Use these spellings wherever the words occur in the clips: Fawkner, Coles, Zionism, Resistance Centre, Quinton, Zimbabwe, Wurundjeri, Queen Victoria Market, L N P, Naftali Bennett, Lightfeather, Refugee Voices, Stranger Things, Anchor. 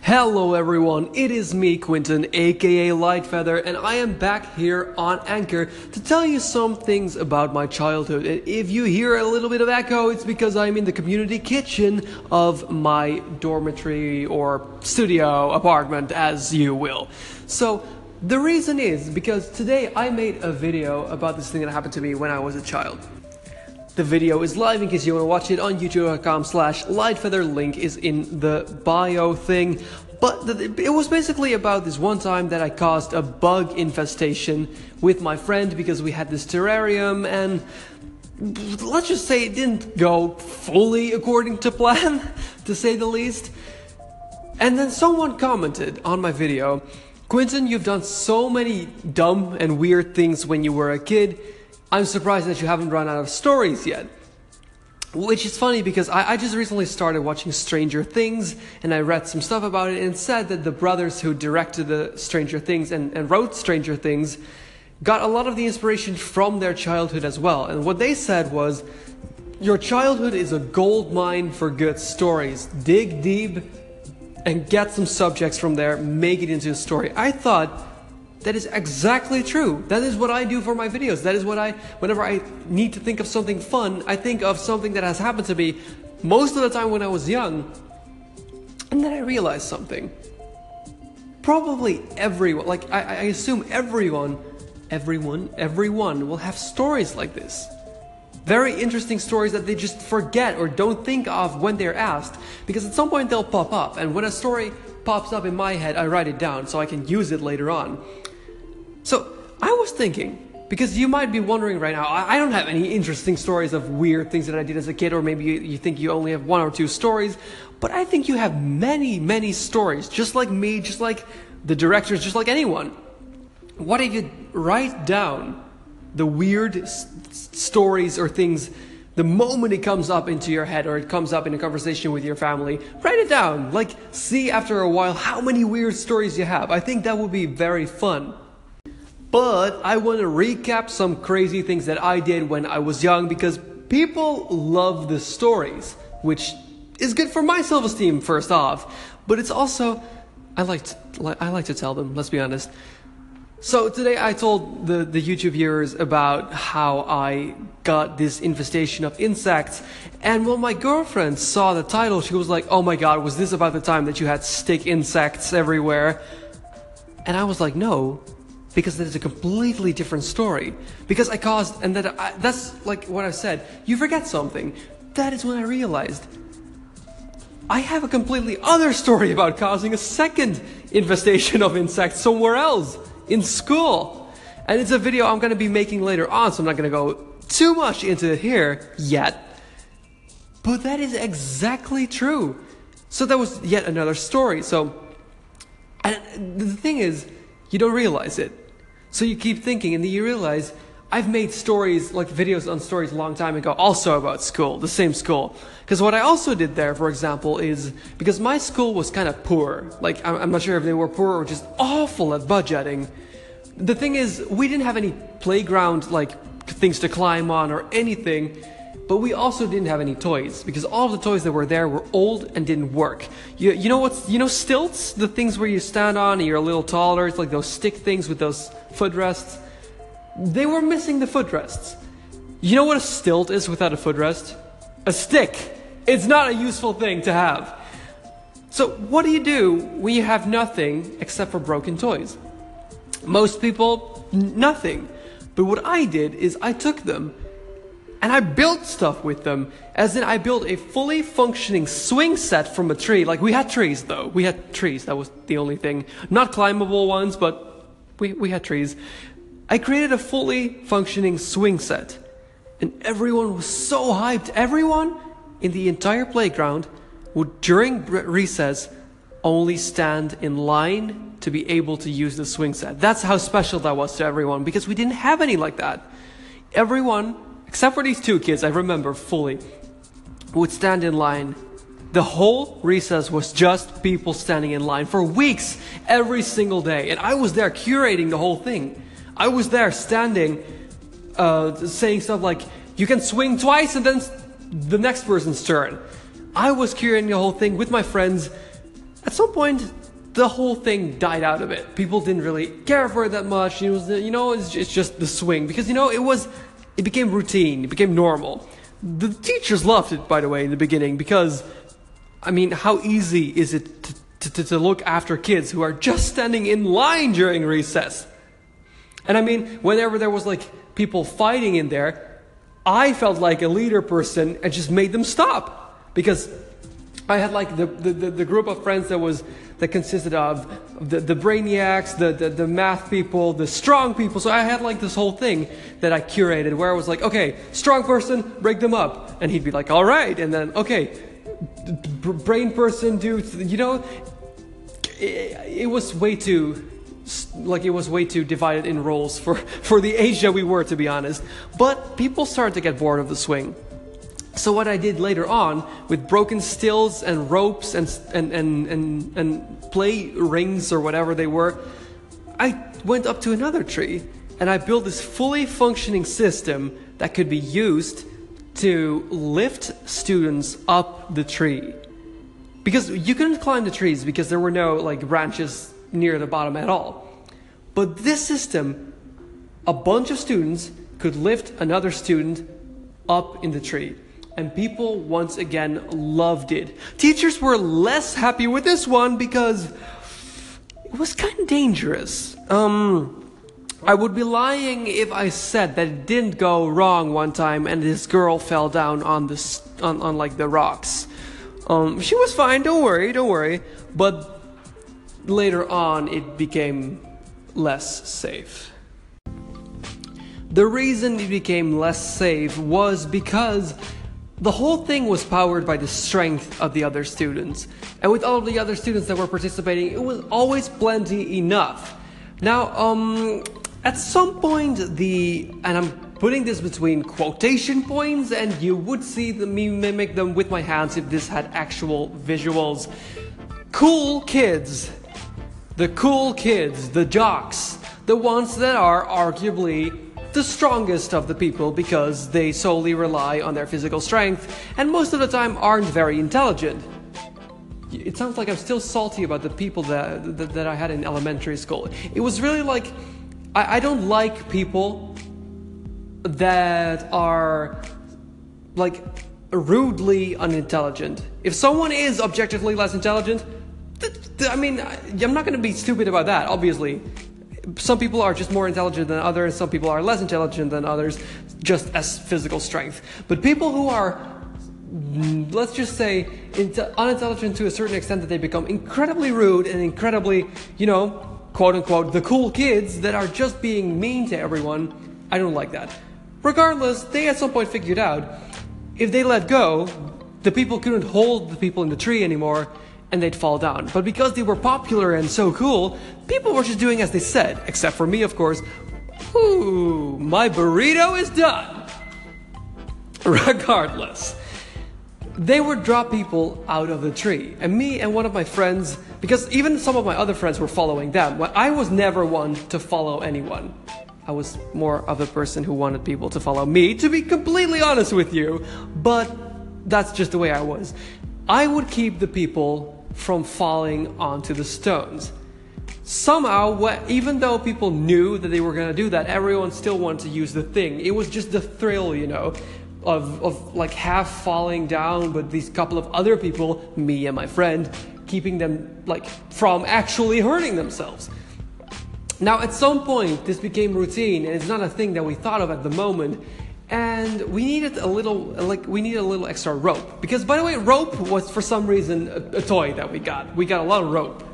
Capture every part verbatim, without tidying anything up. Hello everyone, it is me Quinton aka Lightfeather, and I am back here on Anchor to tell you some things about my childhood. And if you hear a little bit of echo, it's because I'm in the community kitchen of my dormitory or studio apartment, as you will. So the reason is because today I made a video about this thing that happened to me when I was a child. The video is live in case you want to watch it on youtube.com slash lightfeather. Link is in the bio thing. But the, it was basically about this one time that I caused a bug infestation with my friend because we had this terrarium, and let's just say it didn't go fully according to plan, to say the least. And then someone commented on my video, "Quinton, you've done so many dumb and weird things when you were a kid. I'm surprised that you haven't run out of stories yet." Which is funny because I, I just recently started watching Stranger Things, and I read some stuff about it, and it said that the brothers who directed the Stranger Things and, and wrote Stranger Things got a lot of the inspiration from their childhood as well. And what they said was, your childhood is a gold mine for good stories. Dig deep and get some subjects from there, make it into a story. I thought, that is exactly true. That is what I do for my videos. That is what I, whenever I need to think of something fun, I think of something that has happened to me most of the time when I was young. And then I realized something. Probably everyone, like I, I assume everyone, everyone, everyone will have stories like this. Very interesting stories that they just forget or don't think of when they're asked, because at some point they'll pop up. And when a story pops up in my head, I write it down so I can use it later on. So I was thinking, because you might be wondering right now, I don't have any interesting stories of weird things that I did as a kid, or maybe you, you think you only have one or two stories, but I think you have many, many stories, just like me, just like the directors, just like anyone. What if you write down the weird s- stories or things the moment it comes up into your head, or it comes up in a conversation with your family? Write it down, like see after a while how many weird stories you have. I think that would be very fun. But I want to recap some crazy things that I did when I was young, because people love the stories, which is good for my self-esteem first off, but it's also, I like to, I like to tell them, let's be honest. So today I told the, the YouTube viewers about how I got this infestation of insects, and when my girlfriend saw the title, she was like, "Oh my god, was this about the time that you had stick insects everywhere?" And I was like, no, because that is a completely different story. Because I caused, and that I, that's like what I said, you forget something. That is when I realized I have a completely other story about causing a second infestation of insects somewhere else, in school. And it's a video I'm going to be making later on, so I'm not going to go too much into it here yet. But that is exactly true. So that was yet another story. So, and the thing is, you don't realize it. So you keep thinking, and then you realize, I've made stories, like videos on stories a long time ago, also about school, the same school. Because what I also did there, for example, is, because my school was kind of poor, like I'm not sure if they were poor or just awful at budgeting. The thing is, we didn't have any playground, like things to climb on or anything. But we also didn't have any toys, because all the toys that were there were old and didn't work. You, you know what's, you know stilts? The things where you stand on and you're a little taller, it's like those stick things with those footrests. They were missing the footrests. You know what a stilt is without a footrest? A stick! It's not a useful thing to have. So what do you do when you have nothing except for broken toys? Most people, nothing. But what I did is I took them and I built stuff with them, as in I built a fully functioning swing set from a tree. Like, we had trees though, we had trees, that was the only thing. Not climbable ones, but we, we had trees. I created a fully functioning swing set, and everyone was so hyped. Everyone in the entire playground would, during recess, only stand in line to be able to use the swing set. That's how special that was to everyone, because we didn't have any like that. Everyone, except for these two kids, I remember fully, would stand in line. The whole recess was just people standing in line for weeks, every single day. And I was there curating the whole thing. I was there standing, uh, saying stuff like, you can swing twice and then the next person's turn. I was curating the whole thing with my friends, at some point, the whole thing died out a bit. People didn't really care for it that much. It was, you know, it's just the swing. Because, you know, it was, it became routine. It became normal. The teachers loved it, by the way, in the beginning. Because, I mean, how easy is it to, to, to look after kids who are just standing in line during recess? And, I mean, whenever there was, like, people fighting in there, I felt like a leader person and just made them stop. Because I had, like, the, the, the group of friends that was... that consisted of the, the brainiacs, the, the, the math people, the strong people. So I had like this whole thing that I curated where I was like, okay, strong person, break them up. And he'd be like, all right. And then, okay, brain person, dude, you know, it, it was way too, like it was way too divided in roles for, for the age that we were, to be honest. But people started to get bored of the swing. So what I did later on, with broken stills and ropes and and, and and and play rings or whatever they were, I went up to another tree and I built this fully functioning system that could be used to lift students up the tree. Because you couldn't climb the trees because there were no like branches near the bottom at all. But this system, a bunch of students could lift another student up in the tree. And people, once again, loved it. Teachers were less happy with this one because it was kind of dangerous. Um, I would be lying if I said that it didn't go wrong one time and this girl fell down on, the, on, on like, the rocks. Um, she was fine, don't worry, don't worry. But later on, it became less safe. The reason it became less safe was because the whole thing was powered by the strength of the other students. And with all of the other students that were participating, it was always plenty enough. Now, um, at some point, the, and I'm putting this between quotation points, and you would see the, me mimic them with my hands if this had actual visuals. Cool kids, the cool kids, the jocks, the ones that are arguably the strongest of the people because they solely rely on their physical strength and most of the time aren't very intelligent. It sounds like I'm still salty about the people that, that, that I had in elementary school. It was really like, I, I don't like people that are like rudely unintelligent. If someone is objectively less intelligent, th- th- I mean, I, I'm not going to be stupid about that, obviously. Some people are just more intelligent than others, some people are less intelligent than others, just as physical strength. But people who are, let's just say, inte- unintelligent to a certain extent that they become incredibly rude and incredibly, you know, quote-unquote, the cool kids that are just being mean to everyone, I don't like that. Regardless, they at some point figured out, if they let go, the people couldn't hold the people in the tree anymore, and they'd fall down. But because they were popular and so cool, people were just doing as they said, except for me, of course. Ooh, my burrito is done. Regardless, they would drop people out of the tree. And me and one of my friends, because even some of my other friends were following them. I was never one to follow anyone. I was more of a person who wanted people to follow me, to be completely honest with you. But that's just the way I was. I would keep the people from falling onto the stones. Somehow, even though people knew that they were going to do that, everyone still wanted to use the thing. It was just the thrill, you know, of, of like half falling down, but these couple of other people, me and my friend, keeping them like from actually hurting themselves. Now, at some point, this became routine, and it's not a thing that we thought of at the moment. And we needed a little, like, we needed a little extra rope. Because, by the way, rope was, for some reason, a, a toy that we got. We got a lot of rope.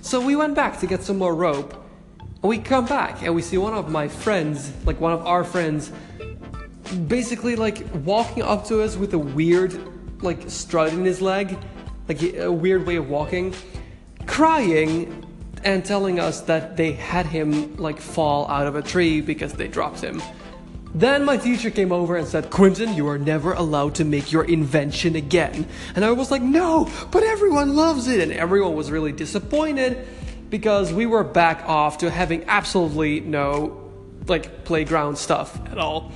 So we went back to get some more rope. And we come back, and we see one of my friends, like, one of our friends, basically, like, walking up to us with a weird, like, strut in his leg. Like, a weird way of walking. Crying and telling us that they had him, like, fall out of a tree because they dropped him. Then my teacher came over and said, "Quinton, you are never allowed to make your invention again." And I was like, "No, but everyone loves it." And everyone was really disappointed because we were back off to having absolutely no like playground stuff at all.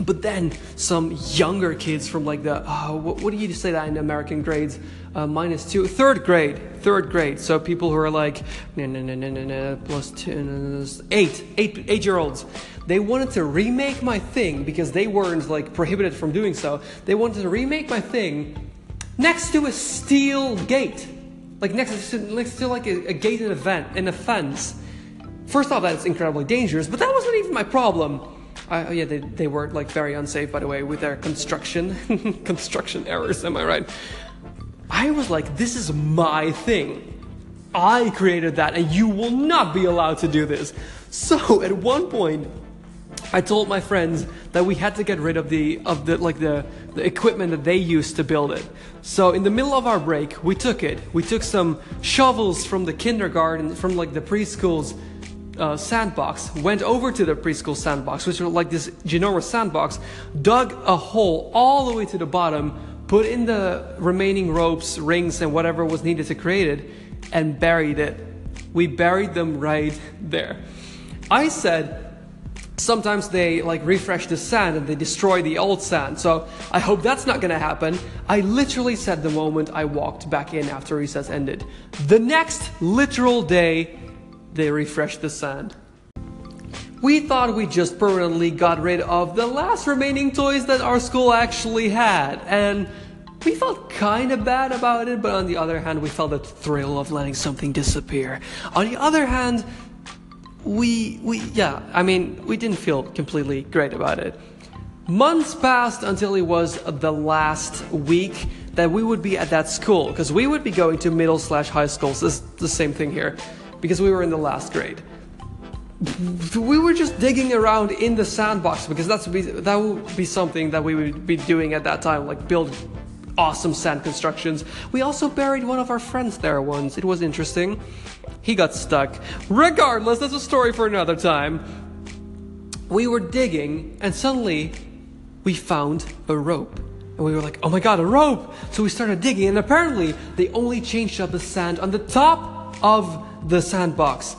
But then some younger kids from like the, oh, what, what do you say that in American grades? Uh, minus two, third grade, third grade. So people who are like, no, no, no, no, no, no, plus two, no, no, eight, eight, eight-year-olds. They wanted to remake my thing because they weren't like prohibited from doing so. They wanted to remake my thing next to a steel gate. Like next to, next to like a, a gate in a, vent, in a fence. First off, that's incredibly dangerous, but that wasn't even my problem. Uh, yeah, they, they were like very unsafe, by the way, with their construction construction errors, am I right? I was like, this is my thing. I created that, and you will not be allowed to do this. So at one point, I told my friends that we had to get rid of the of the like the, the equipment that they used to build it. So in the middle of our break, we took it. We took some shovels from the kindergarten, from like the preschools. Uh, sandbox, went over to the preschool sandbox, which was like this ginormous sandbox, dug a hole all the way to the bottom, put in the remaining ropes, rings, and whatever was needed to create it, and buried it. We buried them right there. I said, sometimes they like refresh the sand and they destroy the old sand, so I hope that's not gonna happen. I literally said the moment I walked back in after recess ended. The next literal day, they refreshed the sand. We thought we just permanently got rid of the last remaining toys that our school actually had, and we felt kind of bad about it, but on the other hand, we felt the thrill of letting something disappear. On the other hand, we, we, yeah, I mean, we didn't feel completely great about it. Months passed until it was the last week that we would be at that school, because we would be going to middle slash high schools, so it's the same thing here. Because we were in the last grade. We were just digging around in the sandbox because that's be, that would be something that we would be doing at that time, like build awesome sand constructions. We also buried one of our friends there once. It was interesting. He got stuck. Regardless, that's a story for another time. We were digging and suddenly we found a rope. And we were like, oh my god, a rope! So we started digging and apparently they only changed up the sand on the top of the sandbox.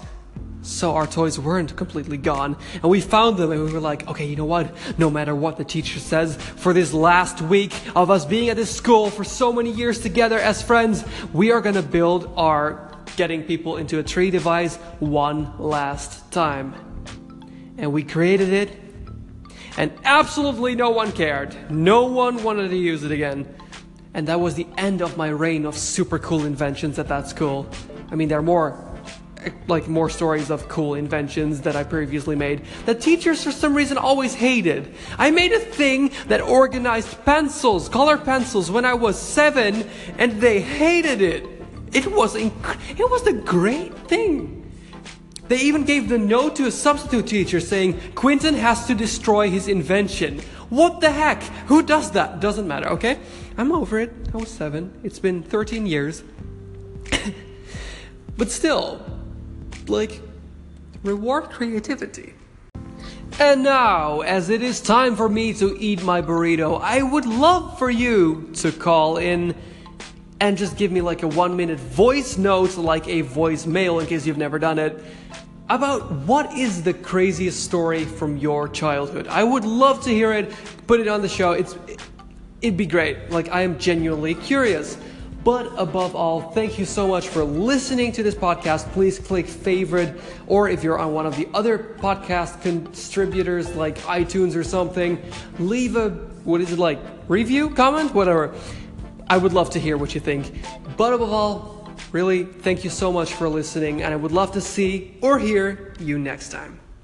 So our toys weren't completely gone, and we found them and we were like, okay, you know what? No matter what the teacher says, for this last week of us being at this school for so many years together as friends, we are gonna build our getting people into a tree device one last time. And we created it, and absolutely no one cared. No one wanted to use it again. And that was the end of my reign of super cool inventions at that school. I mean, there are more like more stories of cool inventions that I previously made that teachers for some reason always hated. I made a thing that organized pencils, color pencils, when I was seven, and they hated it. It was inc- it was the great thing. They even gave the note to a substitute teacher saying, Quinton has to destroy his invention. What the heck? Who does that? Doesn't matter, okay? I'm over it. I was seven. It's been thirteen years. But still, like, reward creativity. And now, as it is time for me to eat my burrito, I would love for you to call in and just give me like a one minute voice note, like a voicemail in case you've never done it, about what is the craziest story from your childhood. I would love to hear it, put it on the show, it's, it'd be great. Like, I am genuinely curious. But above all, thank you so much for listening to this podcast. Please click favorite, or if you're on one of the other podcast contributors like iTunes or something, leave a, what is it like, review, comment, whatever. I would love to hear what you think. But above all, really, thank you so much for listening, and I would love to see or hear you next time.